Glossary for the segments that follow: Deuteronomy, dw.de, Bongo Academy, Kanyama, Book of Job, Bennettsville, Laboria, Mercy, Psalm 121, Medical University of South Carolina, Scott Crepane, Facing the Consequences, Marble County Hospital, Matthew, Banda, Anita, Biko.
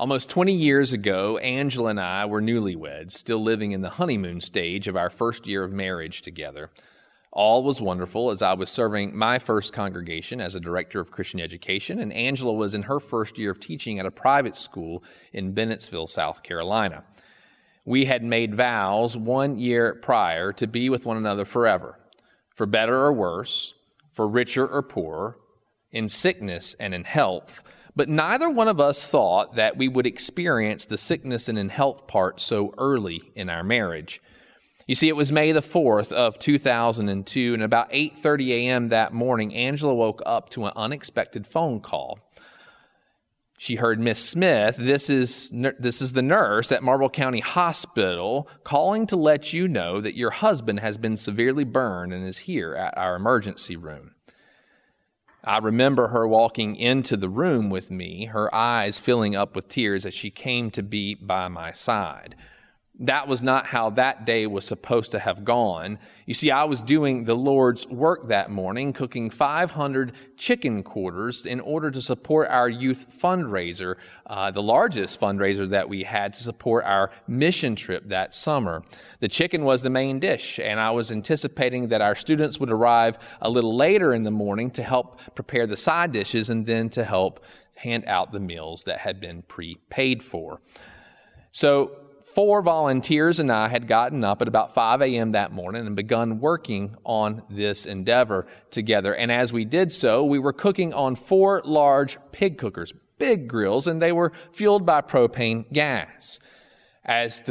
Almost 20 years ago, Angela and I were newlyweds, still living in the honeymoon stage of our first year of marriage together. All was wonderful as I was serving my first congregation as a director of Christian education, and Angela was in her first year of teaching at a private school in Bennettsville, South Carolina. We had made vows 1 year prior to be with one another forever, for better or worse, for richer or poorer, in sickness and in health, but neither one of us thought that we would experience the sickness and in health part so early in our marriage. You see, it was May the 4th of 2002, and about 8:30 a.m. that morning, Angela woke up to an unexpected phone call. She heard Miss Smith, this is the nurse at Marble County Hospital, calling to let you know that your husband has been severely burned and is here at our emergency room. I remember her walking into the room with me, her eyes filling up with tears as she came to be by my side. That was not how that day was supposed to have gone. You see, I was doing the Lord's work that morning, cooking 500 chicken quarters in order to support our youth fundraiser, the largest fundraiser that we had to support our mission trip that summer. The chicken was the main dish, and I was anticipating that our students would arrive a little later in the morning to help prepare the side dishes and then to help hand out the meals that had been prepaid for. So, 4 volunteers and I had gotten up at about 5 a.m. that morning and begun working on this endeavor together. And as we did so, we were cooking on 4 large pig cookers, big grills, and they were fueled by propane gas. As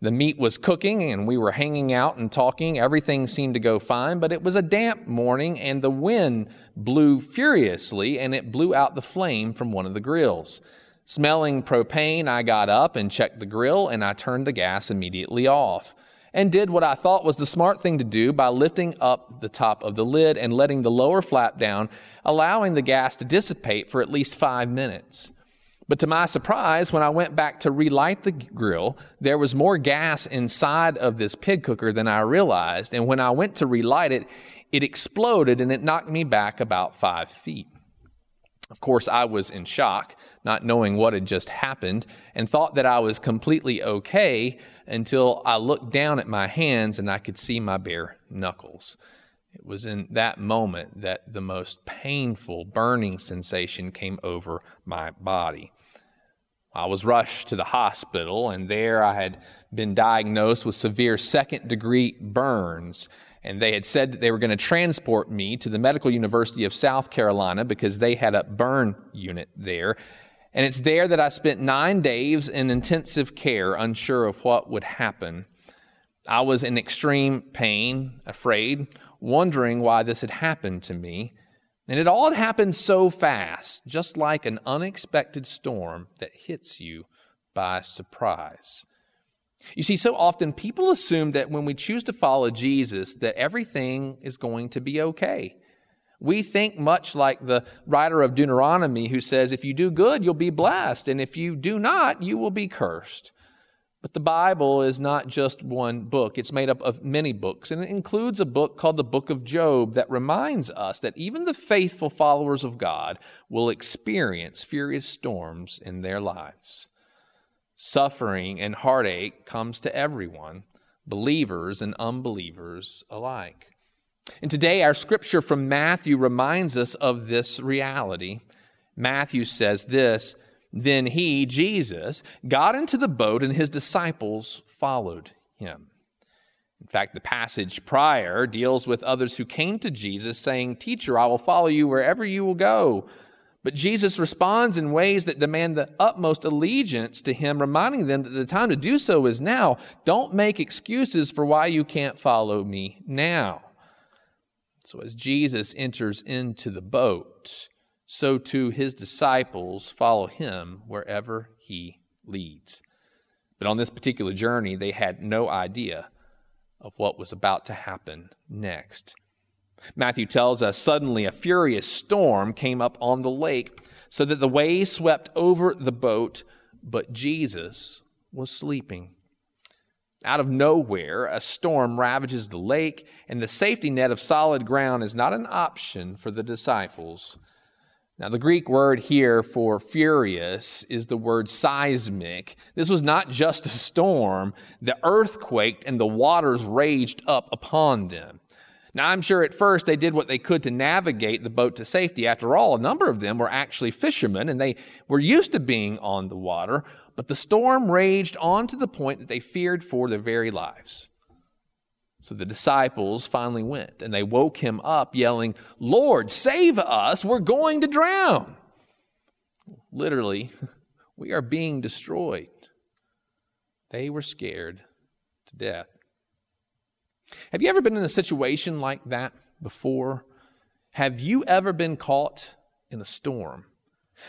the meat was cooking and we were hanging out and talking, everything seemed to go fine, but it was a damp morning and the wind blew furiously and it blew out the flame from one of the grills. Smelling propane, I got up and checked the grill, and I turned the gas immediately off and did what I thought was the smart thing to do by lifting up the top of the lid and letting the lower flap down, allowing the gas to dissipate for at least 5 minutes. But to my surprise, when I went back to relight the grill, there was more gas inside of this pig cooker than I realized, and when I went to relight it, it exploded and it knocked me back about 5 feet. Of course, I was in shock, not knowing what had just happened, and thought that I was completely okay until I looked down at my hands and I could see my bare knuckles. It was in that moment that the most painful burning sensation came over my body. I was rushed to the hospital, and there I had been diagnosed with severe second-degree burns. And they had said that they were going to transport me to the Medical University of South Carolina because they had a burn unit there. And it's there that I spent 9 days in intensive care, unsure of what would happen. I was in extreme pain, afraid, wondering why this had happened to me. And it all had happened so fast, just like an unexpected storm that hits you by surprise. You see, so often people assume that when we choose to follow Jesus, that everything is going to be okay. We think much like the writer of Deuteronomy who says, if you do good, you'll be blessed, and if you do not, you will be cursed. But the Bible is not just one book. It's made up of many books, and it includes a book called the Book of Job that reminds us that even the faithful followers of God will experience furious storms in their lives. Suffering and heartache comes to everyone, believers and unbelievers alike. And today our scripture from Matthew reminds us of this reality. Matthew says this, "Then he, Jesus, got into the boat and his disciples followed him." In fact, the passage prior deals with others who came to Jesus saying, "Teacher, I will follow you wherever you will go." But Jesus responds in ways that demand the utmost allegiance to him, reminding them that the time to do so is now. Don't make excuses for why you can't follow me now. So as Jesus enters into the boat, so too his disciples follow him wherever he leads. But on this particular journey, they had no idea of what was about to happen next. Matthew tells us, suddenly a furious storm came up on the lake so that the waves swept over the boat, but Jesus was sleeping. Out of nowhere, a storm ravages the lake, and the safety net of solid ground is not an option for the disciples. Now, the Greek word here for furious is the word seismic. This was not just a storm. The earth quaked and the waters raged up upon them. Now, I'm sure at first they did what they could to navigate the boat to safety. After all, a number of them were actually fishermen and they were used to being on the water, but the storm raged on to the point that they feared for their very lives. So the disciples finally went and they woke him up yelling, "Lord, save us, we're going to drown." Literally, we are being destroyed. They were scared to death. Have you ever been in a situation like that before? Have you ever been caught in a storm?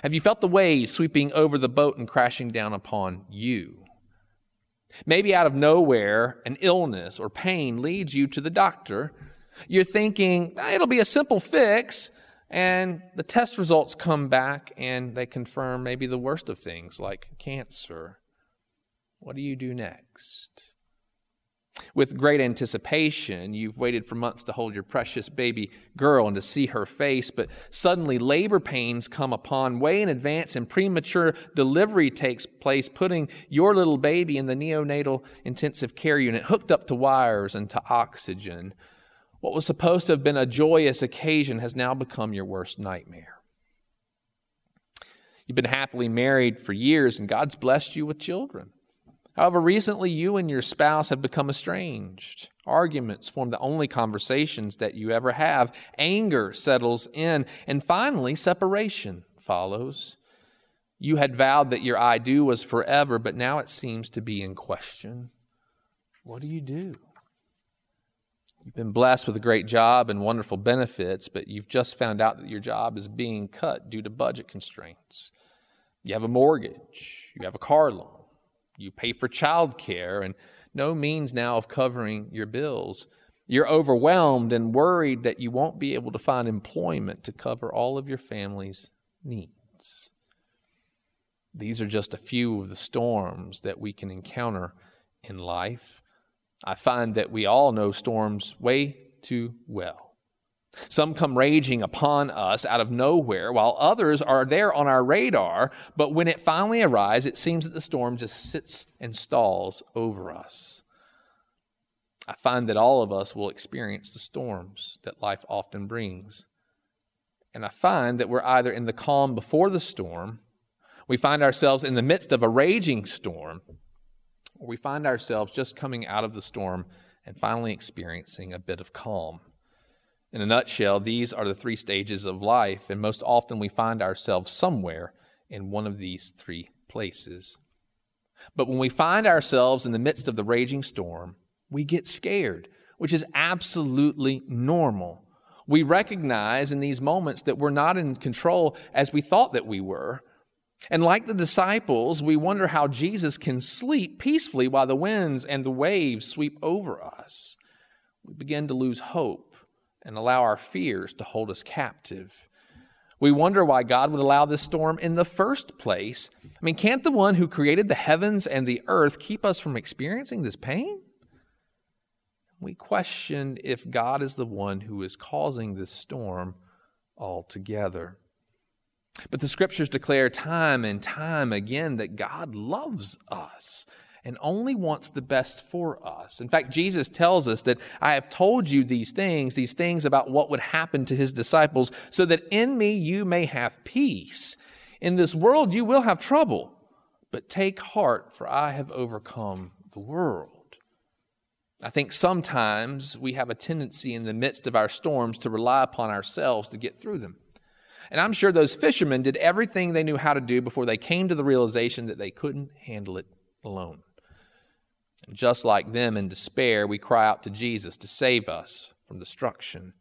Have you felt the waves sweeping over the boat and crashing down upon you? Maybe out of nowhere, an illness or pain leads you to the doctor. You're thinking, it'll be a simple fix, and the test results come back and they confirm maybe the worst of things, like cancer. What do you do next? With great anticipation, you've waited for months to hold your precious baby girl and to see her face, but suddenly labor pains come upon way in advance and premature delivery takes place, putting your little baby in the neonatal intensive care unit hooked up to wires and to oxygen. What was supposed to have been a joyous occasion has now become your worst nightmare. You've been happily married for years and God's blessed you with children. However, recently you and your spouse have become estranged. Arguments form the only conversations that you ever have. Anger settles in. And finally, separation follows. You had vowed that your I do was forever, but now it seems to be in question. What do you do? You've been blessed with a great job and wonderful benefits, but you've just found out that your job is being cut due to budget constraints. You have a mortgage. You have a car loan. You pay for childcare and no means now of covering your bills. You're overwhelmed and worried that you won't be able to find employment to cover all of your family's needs. These are just a few of the storms that we can encounter in life. I find that we all know storms way too well. Some come raging upon us out of nowhere, while others are there on our radar. But when it finally arrives, it seems that the storm just sits and stalls over us. I find that all of us will experience the storms that life often brings. And I find that we're either in the calm before the storm, we find ourselves in the midst of a raging storm, or we find ourselves just coming out of the storm and finally experiencing a bit of calm. In a nutshell, these are the three stages of life, and most often we find ourselves somewhere in one of these three places. But when we find ourselves in the midst of the raging storm, we get scared, which is absolutely normal. We recognize in these moments that we're not in control as we thought that we were. And like the disciples, we wonder how Jesus can sleep peacefully while the winds and the waves sweep over us. We begin to lose hope and allow our fears to hold us captive. We wonder why God would allow this storm in the first place. I mean, can't the one who created the heavens and the earth keep us from experiencing this pain? We question if God is the one who is causing this storm altogether. But the scriptures declare time and time again that God loves us and only wants the best for us. In fact, Jesus tells us that I have told you these things about what would happen to his disciples, so that in me you may have peace. In this world you will have trouble, but take heart, for I have overcome the world. I think sometimes we have a tendency in the midst of our storms to rely upon ourselves to get through them. And I'm sure those fishermen did everything they knew how to do before they came to the realization that they couldn't handle it alone. Just like them in despair, we cry out to Jesus to save us from destruction.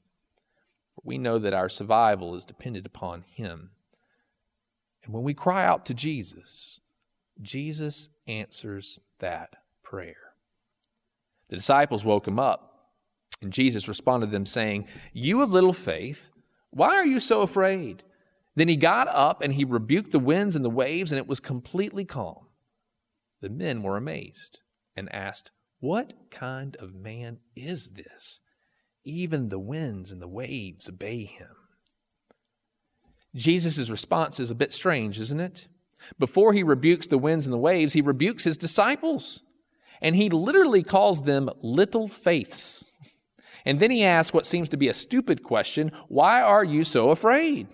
We know that our survival is dependent upon him. And when we cry out to Jesus, Jesus answers that prayer. The disciples woke him up, and Jesus responded to them saying, "You of little faith, why are you so afraid?" Then he got up and he rebuked the winds and the waves, and it was completely calm. The men were amazed and asked, "What kind of man is this? Even the winds and the waves obey him." Jesus' response is a bit strange, isn't it? Before he rebukes the winds and the waves, he rebukes his disciples. And he literally calls them little faiths. And then he asks what seems to be a stupid question, why are you so afraid?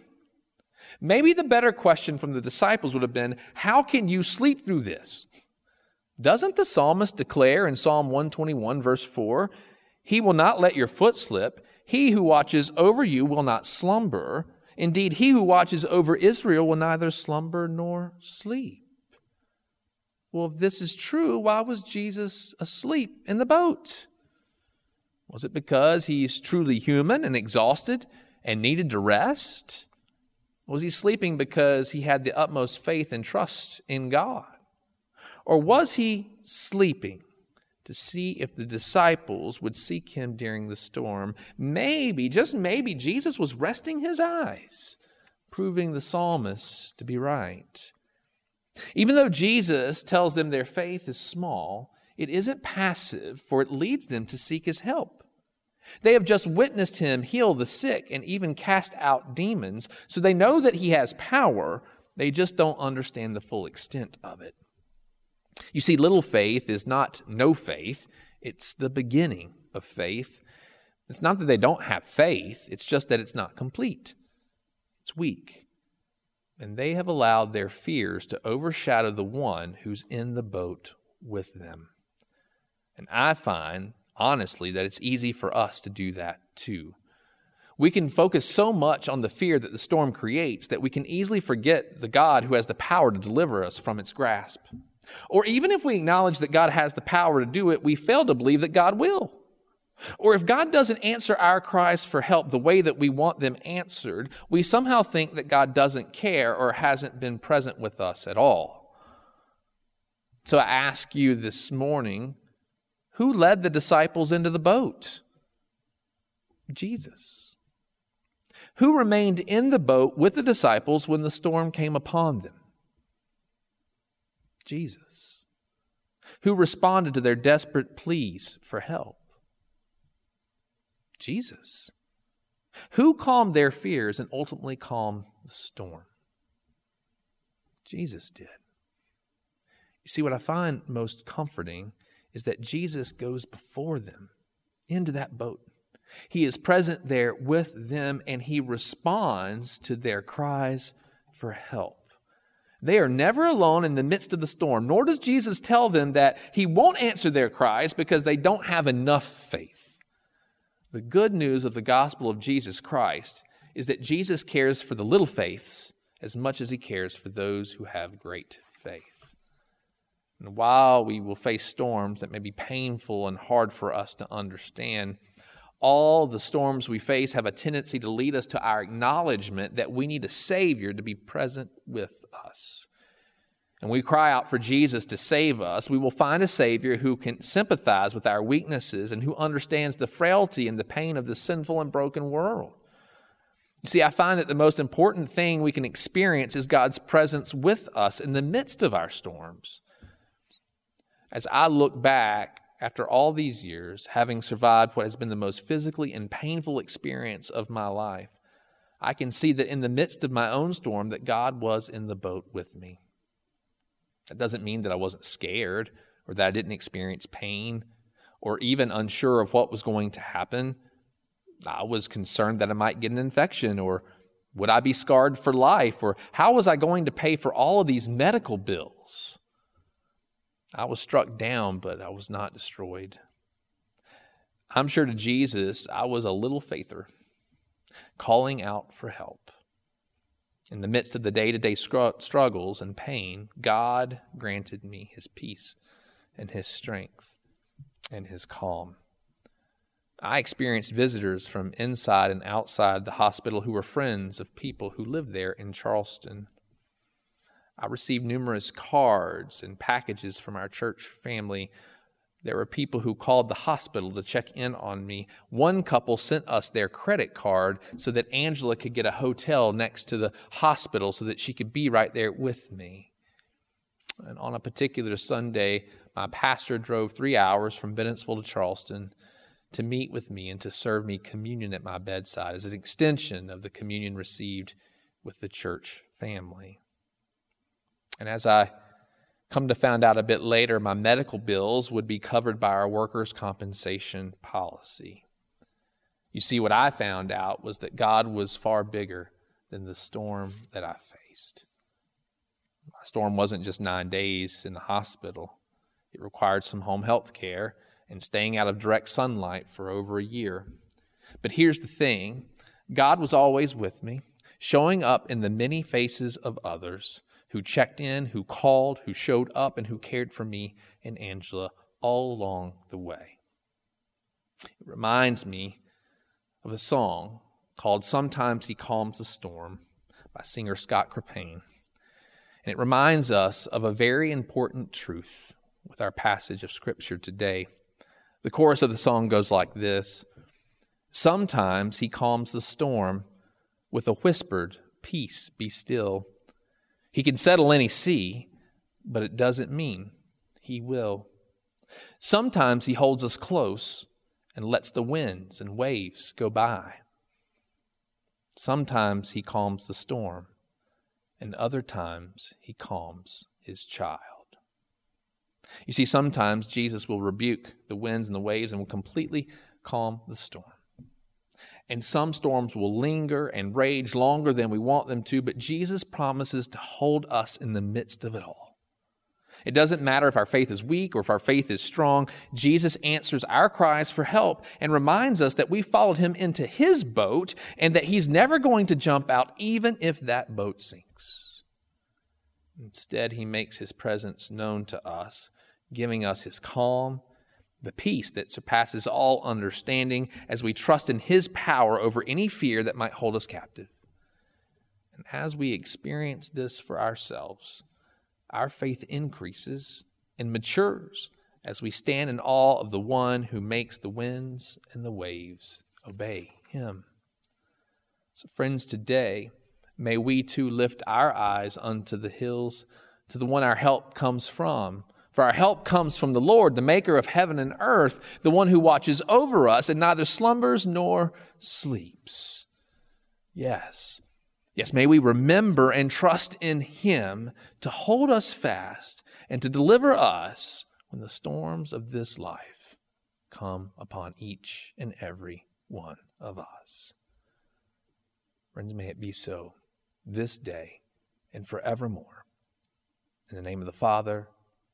Maybe the better question from the disciples would have been, how can you sleep through this? Doesn't the psalmist declare in Psalm 121, verse 4, he will not let your foot slip. He who watches over you will not slumber. Indeed, he who watches over Israel will neither slumber nor sleep. Well, if this is true, why was Jesus asleep in the boat? Was it because he's truly human and exhausted and needed to rest? Was he sleeping because he had the utmost faith and trust in God? Or was he sleeping to see if the disciples would seek him during the storm? Maybe, just maybe, Jesus was resting his eyes, proving the psalmist to be right. Even though Jesus tells them their faith is small, it isn't passive, for it leads them to seek his help. They have just witnessed him heal the sick and even cast out demons, so they know that he has power. They just don't understand the full extent of it. You see, little faith is not no faith. It's the beginning of faith. It's not that they don't have faith. It's just that it's not complete. It's weak. And they have allowed their fears to overshadow the one who's in the boat with them. And I find, honestly, that it's easy for us to do that too. We can focus so much on the fear that the storm creates that we can easily forget the God who has the power to deliver us from its grasp. Or even if we acknowledge that God has the power to do it, we fail to believe that God will. Or if God doesn't answer our cries for help the way that we want them answered, we somehow think that God doesn't care or hasn't been present with us at all. So I ask you this morning, who led the disciples into the boat? Jesus. Who remained in the boat with the disciples when the storm came upon them? Jesus, who responded to their desperate pleas for help. Jesus, who calmed their fears and ultimately calmed the storm. Jesus did. You see, what I find most comforting is that Jesus goes before them into that boat. He is present there with them, and he responds to their cries for help. They are never alone in the midst of the storm, nor does Jesus tell them that he won't answer their cries because they don't have enough faith. The good news of the gospel of Jesus Christ is that Jesus cares for the little faiths as much as he cares for those who have great faith. And while we will face storms that may be painful and hard for us to understand, all the storms we face have a tendency to lead us to our acknowledgement that we need a Savior to be present with us. And we cry out for Jesus to save us. We will find a Savior who can sympathize with our weaknesses and who understands the frailty and the pain of the sinful and broken world. You see, I find that the most important thing we can experience is God's presence with us in the midst of our storms. As I look back, after all these years, having survived what has been the most physically and painful experience of my life, I can see that in the midst of my own storm that God was in the boat with me. That doesn't mean that I wasn't scared or that I didn't experience pain or even unsure of what was going to happen. I was concerned that I might get an infection, or would I be scarred for life, or how was I going to pay for all of these medical bills? I was struck down, but I was not destroyed. I'm sure to Jesus, I was a little faither, calling out for help. In the midst of the day-to-day struggles and pain, God granted me his peace and his strength and his calm. I experienced visitors from inside and outside the hospital who were friends of people who lived there in Charleston. I received numerous cards and packages from our church family. There were people who called the hospital to check in on me. One couple sent us their credit card so that Angela could get a hotel next to the hospital so that she could be right there with me. And on a particular Sunday, my pastor drove 3 hours from Bennettsville to Charleston to meet with me and to serve me communion at my bedside as an extension of the communion received with the church family. And as I come to find out a bit later, my medical bills would be covered by our workers' compensation policy. You see, what I found out was that God was far bigger than the storm that I faced. My storm wasn't just 9 days in the hospital. It required some home health care and staying out of direct sunlight for over a year. But here's the thing. God was always with me, showing up in the many faces of others who checked in, who called, who showed up, and who cared for me and Angela all along the way. It reminds me of a song called Sometimes He Calms the Storm by singer Scott Crepane. And it reminds us of a very important truth with our passage of Scripture today. The chorus of the song goes like this. Sometimes He calms the storm with a whispered, peace be still. He can settle any sea, but it doesn't mean He will. Sometimes He holds us close and lets the winds and waves go by. Sometimes He calms the storm, and other times He calms His child. You see, sometimes Jesus will rebuke the winds and the waves and will completely calm the storm. And some storms will linger and rage longer than we want them to, but Jesus promises to hold us in the midst of it all. It doesn't matter if our faith is weak or if our faith is strong. Jesus answers our cries for help and reminds us that we followed Him into His boat and that He's never going to jump out even if that boat sinks. Instead, He makes His presence known to us, giving us His calm, the peace that surpasses all understanding as we trust in His power over any fear that might hold us captive. And as we experience this for ourselves, our faith increases and matures as we stand in awe of the One who makes the winds and the waves obey Him. So friends, today, may we too lift our eyes unto the hills, to the one our help comes from. For our help comes from the Lord, the maker of heaven and earth, the one who watches over us and neither slumbers nor sleeps. Yes, may we remember and trust in Him to hold us fast and to deliver us when the storms of this life come upon each and every one of us. Friends, may it be so this day and forevermore. In the name of the Father,